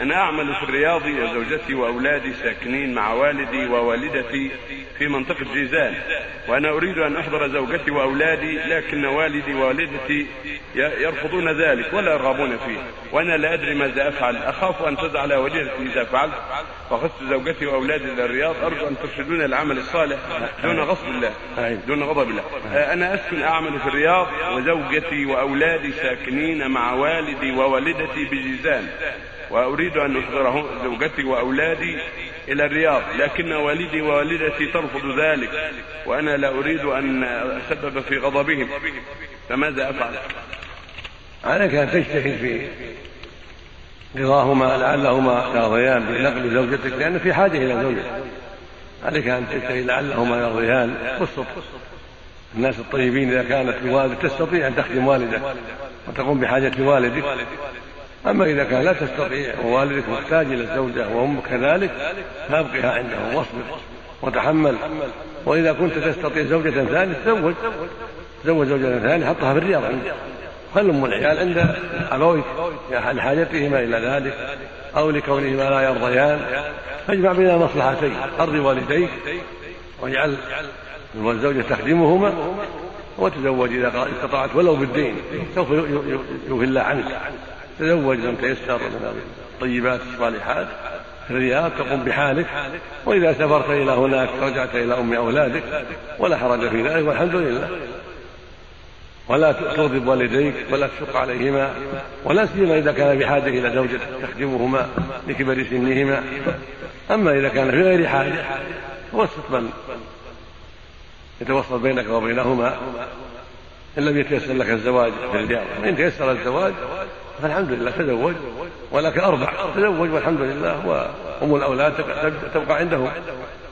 أنا أعمل في الرياض وزوجتي وأولادي ساكنين مع والدي ووالدتي في منطقة جيزان، وأنا أريد أن أحضر زوجتي وأولادي، لكن والدي ووالدتي يرفضون ذلك ولا يرغبون فيه، وأنا لا أدري ماذا أفعل. أخاف أن تزعل والدتي إذا فعلت، فغصت زوجتي وأولادي إلى الرياض. أرجو أن ترشدون العمل الصالح دون غصب الله، دون غضب الله. أنا أسكن أعمل في الرياض وزوجتي وأولادي ساكنين مع والدي ووالدتي بجيزان، وأريد أن أحضر زوجتي وأولادي إلى الرياض، لكن والدي ووالدتي ترفض ذلك، وأنا لا أريد أن أسبب في غضبهم، فماذا أفعل؟ عليك أن تجتهد في رضاهما لعلهما يرضيان بنقل زوجتك، لأن في حاجة إلى زوجتك. عليك أن تجتهد لعلهما يرضيان بالصدق. الناس الطيبين إذا كانت بوالدك تستطيع أن تخدم والدك وتقوم بحاجة والدك، أما إذا كان لا تستطيع ووالدك محتاج إلى الزوجة وأمك كذلك فابقها عندهم واصبر وتحمل. وإذا كنت تستطيع زوجة ثانية تزوج زوجة ثانية، حطها في الرياض عندك، خل أم العيال عند أبويك لحاجتهما إلى ذلك أو لكونهما لا يرضيان. فاجمع بين مصلحتين، أرض والديك واجعل الزوجة تخدمهما، وتزوج إذا استطعت ولو بالدين، سوف يغلى عنك. تزوج من تيسر من الطيبات الصالحات في الرياض تقوم بحالك، وإذا سافرت إلى هناك رجعت إلى أم أولادك ولا حرج في ذلك والحمد لله. ولا تغضب والديك ولا تشق عليهما، ولا سيما إذا كان بحاجة إلى زوجة تخدمهما لكبر سنهما. أما إذا كان في غير حاجة وسط من يتوسط بينك وبينهما إن لم يتيسر لك الزواج في الرياض. إن تيسر الزواج فالحمد لله تزوج، ولك أربع تزوج والحمد لله، وأم الأولاد تبقى عندهم.